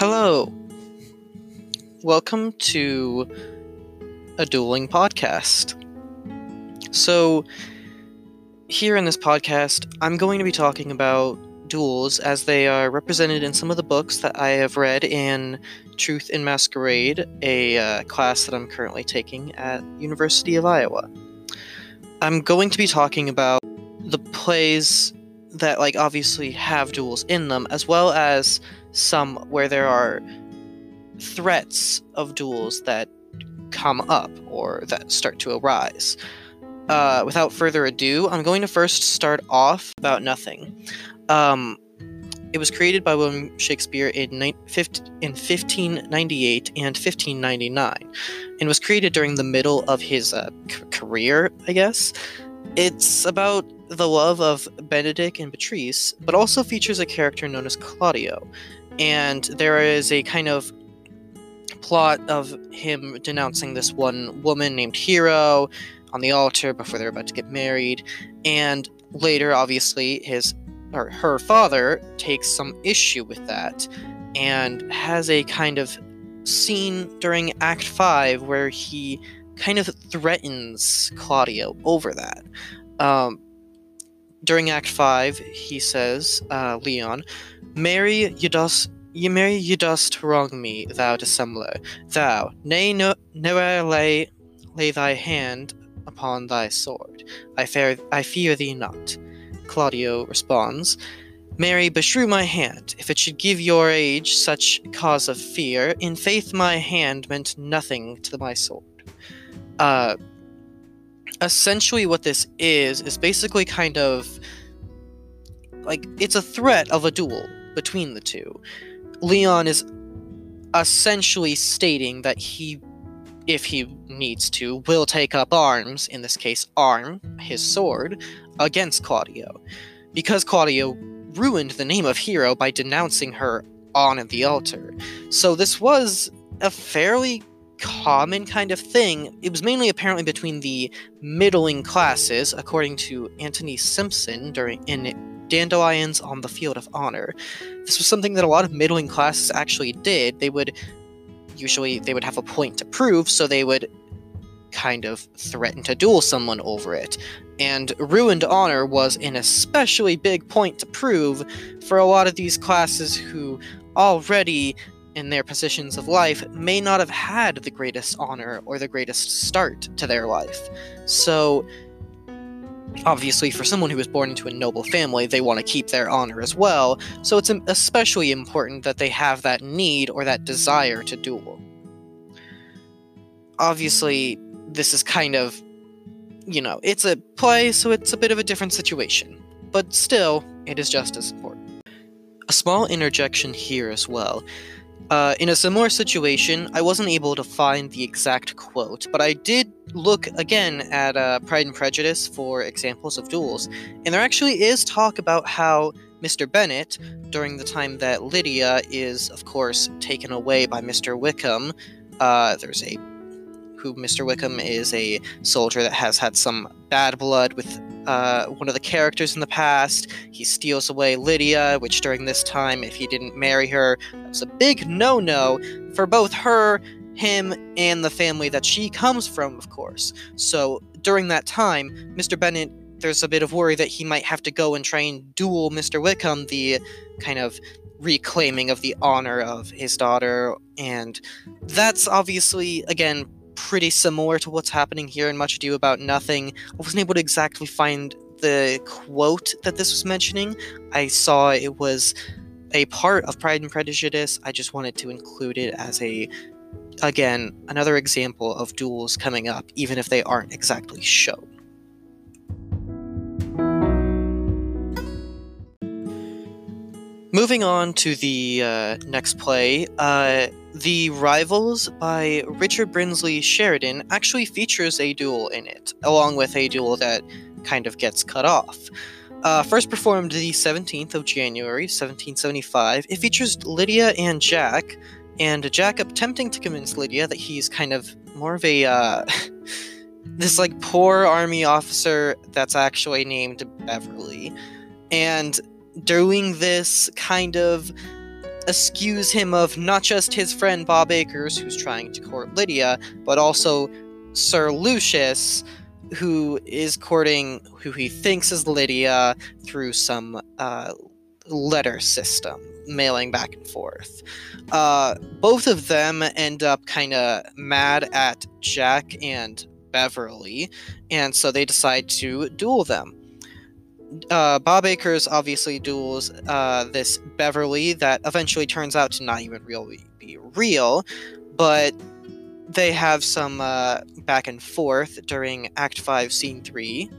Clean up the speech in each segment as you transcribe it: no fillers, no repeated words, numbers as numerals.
Hello. Welcome to a dueling podcast. So, here in this podcast, I'm going to be talking about duels as they are represented in some of the books that I have read in Truth in Masquerade, a class that I'm currently taking at University of Iowa. I'm going to be talking about the plays that, obviously have duels in them, as well as some where there are threats of duels that come up or that start to arise. Without further ado, I'm going to first start off About Nothing. It was created by William Shakespeare in 1598 and 1599, and was created during the middle of his career, I guess. It's about the love of Benedick and Beatrice, but also features a character known as Claudio, and there is a kind of plot of him denouncing this one woman named Hero on the altar before they're about to get married, and later, obviously, her father takes some issue with that, and has a kind of scene during Act 5 where he kind of threatens Claudio over that. During Act 5, he says, Leon, Marry, ye dost wrong me, thou dissembler. Thou, nay, no, ne'er lay thy hand upon thy sword. I fear thee not. Claudio responds, Marry, beshrew my hand, if it should give your age such cause of fear. In faith, my hand meant nothing to my sword. Essentially, what this is basically kind of it's a threat of a duel between the two. Leon is essentially stating that he, if he needs to, will take up arms, in this case his sword, against Claudio, because Claudio ruined the name of Hero by denouncing her on the altar. So this was a fairly common kind of thing. It was mainly apparently between the middling classes, according to Anthony Simpson in Dandelions on the Field of Honor. This was something that a lot of middling classes actually did. They would have a point to prove, so they would kind of threaten to duel someone over it. And ruined honor was an especially big point to prove for a lot of these classes who already, in their positions of life, may not have had the greatest honor or the greatest start to their life. So, obviously, for someone who was born into a noble family, they want to keep their honor as well, so it's especially important that they have that need or that desire to duel. Obviously, this is kind of, it's a play, so it's a bit of a different situation, but still, it is just as important. A small interjection here as well. In a similar situation, I wasn't able to find the exact quote, but I did look again at Pride and Prejudice for examples of duels, and there actually is talk about how Mr. Bennet, during the time that Lydia is, of course, taken away by Mr. Wickham, Mr. Wickham is a soldier that has had some bad blood with one of the characters in the past. He steals away Lydia, which during this time, if he didn't marry her, was a big no-no for both her, him, and the family that she comes from, of course. So during that time, Mr. Bennet, there's a bit of worry that he might have to go and try and duel Mr. Wickham, the kind of reclaiming of the honor of his daughter, and that's obviously, again, pretty similar to what's happening here in Much Ado About Nothing. I wasn't able to exactly find the quote that this was mentioning. I saw it was a part of Pride and Prejudice. I just wanted to include it as another example of duels coming up, even if they aren't exactly shown. Moving on to the next play, The Rivals by Richard Brinsley Sheridan actually features a duel in it, along with a duel that kind of gets cut off. First performed the 17th of January, 1775, it features Lydia and Jack attempting to convince Lydia that he's kind of more of a, this, poor army officer that's actually named Beverly, and doing this kind of accuse him of not just his friend Bob Acres, who's trying to court Lydia, but also Sir Lucius, who is courting who he thinks is Lydia through some letter system, mailing back and forth. Both of them end up kind of mad at Jack and Beverly, and so they decide to duel them. Bob Acres obviously duels this Beverly that eventually turns out to not even really be real, but they have some back and forth during Act 5, Scene 3.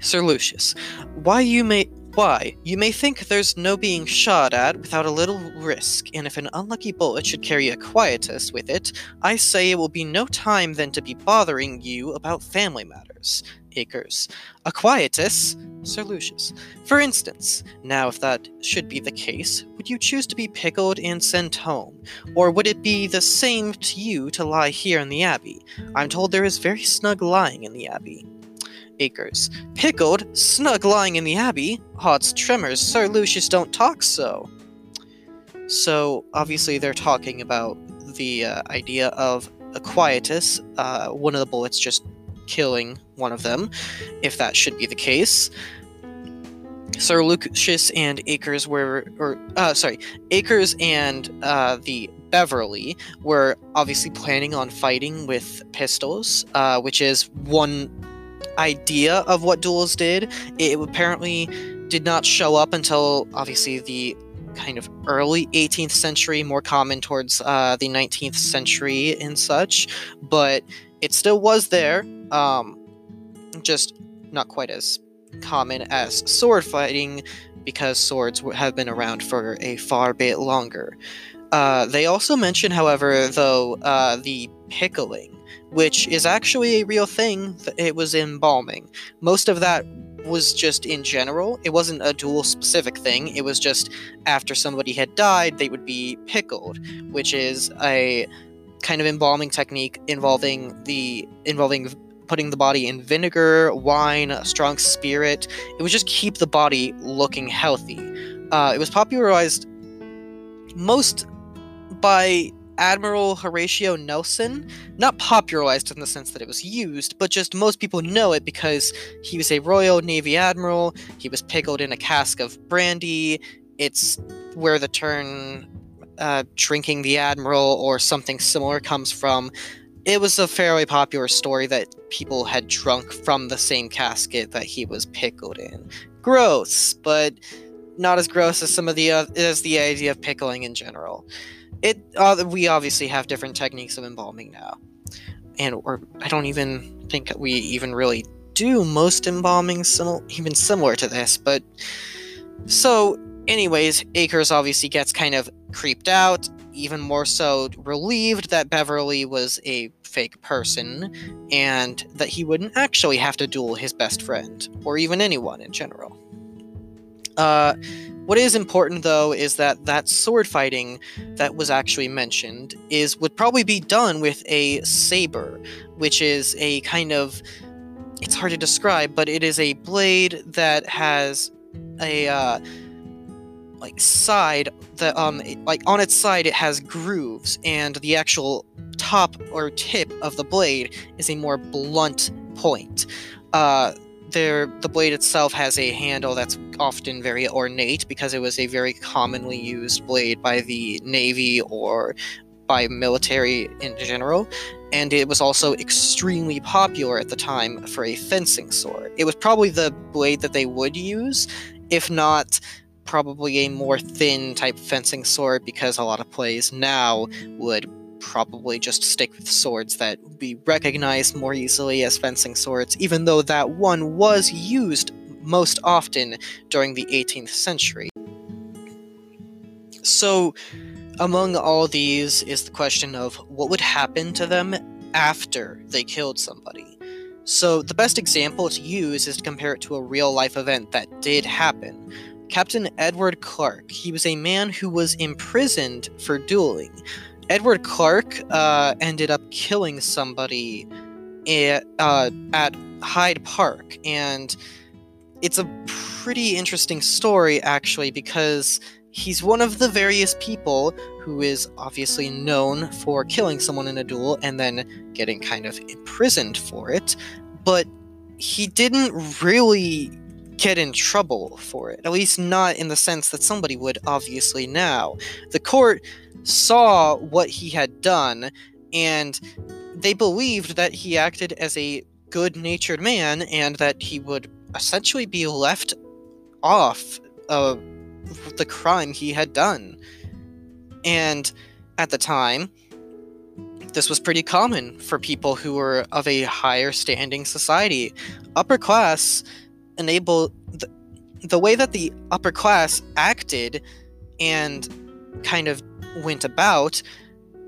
Sir Lucius, why, you may think there's no being shot at without a little risk, and if an unlucky bullet should carry a quietus with it, I say it will be no time then to be bothering you about family matters. Acres. A quietus? Sir Lucius. For instance, now if that should be the case, would you choose to be pickled and sent home? Or would it be the same to you to lie here in the Abbey? I'm told there is very snug lying in the Abbey. Acres. Pickled? Snug lying in the Abbey? Odds tremors, Sir Lucius, don't talk so. So, obviously they're talking about the idea of a quietus, one of the bullets just killing one of them, if that should be the case. Sir Lucius and Acres were, Acres and the Beverly were obviously planning on fighting with pistols, which is one idea of what duels did. It apparently did not show up until obviously the kind of early 18th century, more common towards the 19th century and such, but it still was there, just not quite as common as sword fighting, because swords have been around for a far bit longer. They also mention, however, though, the pickling, which is actually a real thing. It was embalming. Most of that was just in general. It wasn't a duel-specific thing. It was just after somebody had died, they would be pickled, which is a kind of embalming technique involving putting the body in vinegar, wine, a strong spirit. It would just keep the body looking healthy. It was popularized most by Admiral Horatio Nelson. Not popularized in the sense that it was used, but just most people know it because he was a Royal Navy admiral. He was pickled in a cask of brandy. It's where the term drinking the admiral or something similar comes from. It was a fairly popular story that people had drunk from the same casket that he was pickled in. Gross, but not as gross as as the idea of pickling in general. We obviously have different techniques of embalming now, or I don't even think we even really do most embalming even similar to this. But so, anyways, Acres obviously gets kind of creeped out, even more so relieved that Beverly was a fake person and that he wouldn't actually have to duel his best friend, or even anyone in general. What is important, though, is that sword fighting that was actually mentioned would probably be done with a saber, which is a kind of, it's hard to describe, but it is a blade that has a on its side it has grooves, and the actual top or tip of the blade is a more blunt point. The blade itself has a handle that's often very ornate because it was a very commonly used blade by the Navy or by military in general, and it was also extremely popular at the time for a fencing sword. It was probably the blade that they would use, if not probably a more thin type fencing sword, because a lot of plays now would probably just stick with swords that we recognize more easily as fencing swords, even though that one was used most often during the 18th century. So, among all these is the question of what would happen to them after they killed somebody. So, the best example to use is to compare it to a real-life event that did happen. Captain Edward Clark. He was a man who was imprisoned for dueling. Edward Clark ended up killing somebody at Hyde Park, and it's a pretty interesting story, actually, because He's one of the various people who is obviously known for killing someone in a duel and then getting kind of imprisoned for it, but he didn't really get in trouble for it, at least not in the sense that somebody would obviously now. The court saw what he had done, and they believed that he acted as a good-natured man and that he would essentially be left off of the crime he had done. And at the time, this was pretty common for people who were of a higher standing society. Upper class enabled the way that the upper class acted and kind of went about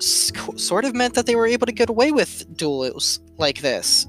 sort of meant that they were able to get away with duels like this.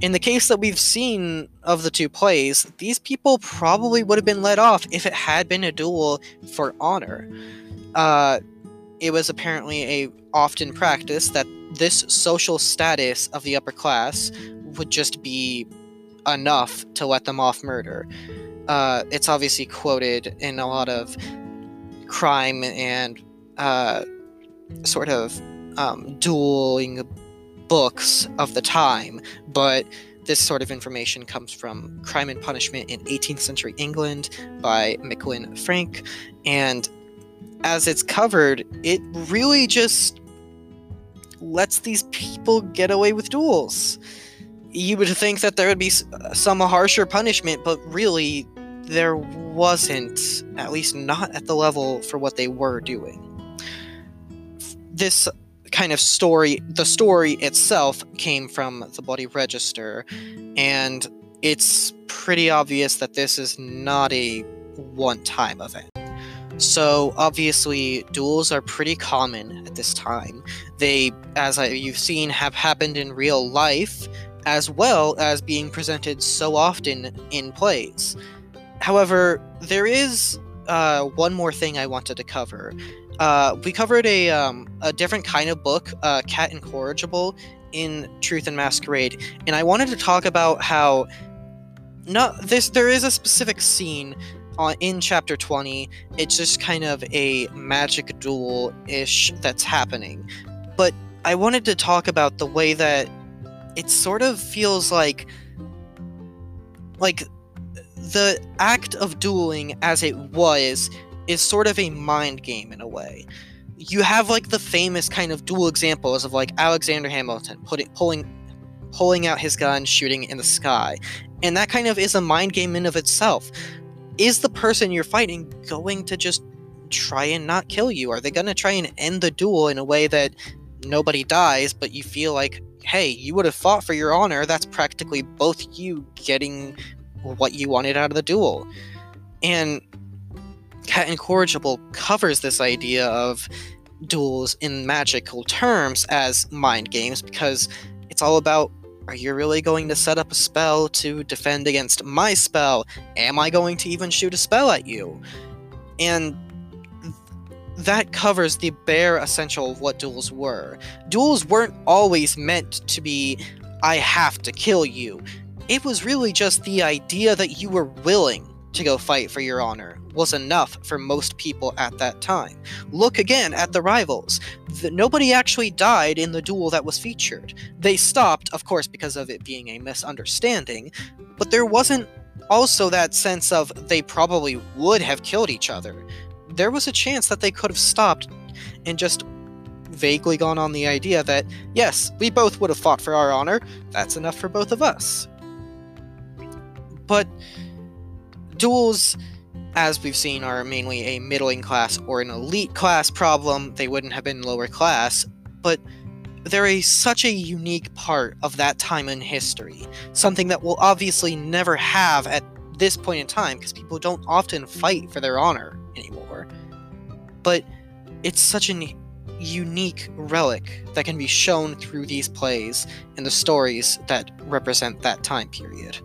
In the case that we've seen of the two plays, these people probably would have been let off if it had been a duel for honor. It was apparently a often practice that this social status of the upper class would just be enough to let them off murder. It's obviously quoted in a lot of crime and sort of dueling books of the time, but this sort of information comes from Crime and Punishment in 18th Century England by McLynn Frank, and as it's covered, it really just lets these people get away with duels. You would think that there would be some harsher punishment, but really there wasn't, at least not at the level for what they were doing. This kind of story, the story itself came from the Bloody Register, and it's pretty obvious that this is not a one-time event. So obviously duels are pretty common at this time. They, as you've seen, have happened in real life as well as being presented so often in plays. However, there is one more thing I wanted to cover. We covered a different kind of book, Cat Incorrigible, in Truth and Masquerade, and I wanted to talk about how there is a specific scene in Chapter 20. It's just kind of a magic duel-ish that's happening, but I wanted to talk about the way that it sort of feels like the act of dueling as it was is sort of a mind game in a way. You have like the famous kind of dual examples of like Alexander Hamilton pulling out his gun, shooting in the sky. And that kind of is a mind game in of itself. Is the person you're fighting going to just try and not kill you? Are they going to try and end the duel in a way that nobody dies, but you feel like, hey, you would have fought for your honor? That's practically both you getting what you wanted out of the duel. And Cat Incorrigible covers this idea of duels in magical terms as mind games, because it's all about, are you really going to set up a spell to defend against my spell? Am I going to even shoot a spell at you? And that covers the bare essential of what duels were. Duels weren't always meant to be, I have to kill you. It was really just the idea that you were willing to go fight for your honor was enough for most people at that time. Look again at the Rivals. Nobody actually died in the duel that was featured. They stopped, of course, because of it being a misunderstanding, but there wasn't also that sense of they probably would have killed each other. There was a chance that they could have stopped and just vaguely gone on the idea that, yes, we both would have fought for our honor. That's enough for both of us. But duels, as we've seen, are mainly a middling class or an elite class problem. They wouldn't have been lower class, but they're such a unique part of that time in history. Something that we'll obviously never have at this point in time, because people don't often fight for their honor anymore. But it's such a unique relic that can be shown through these plays and the stories that represent that time period.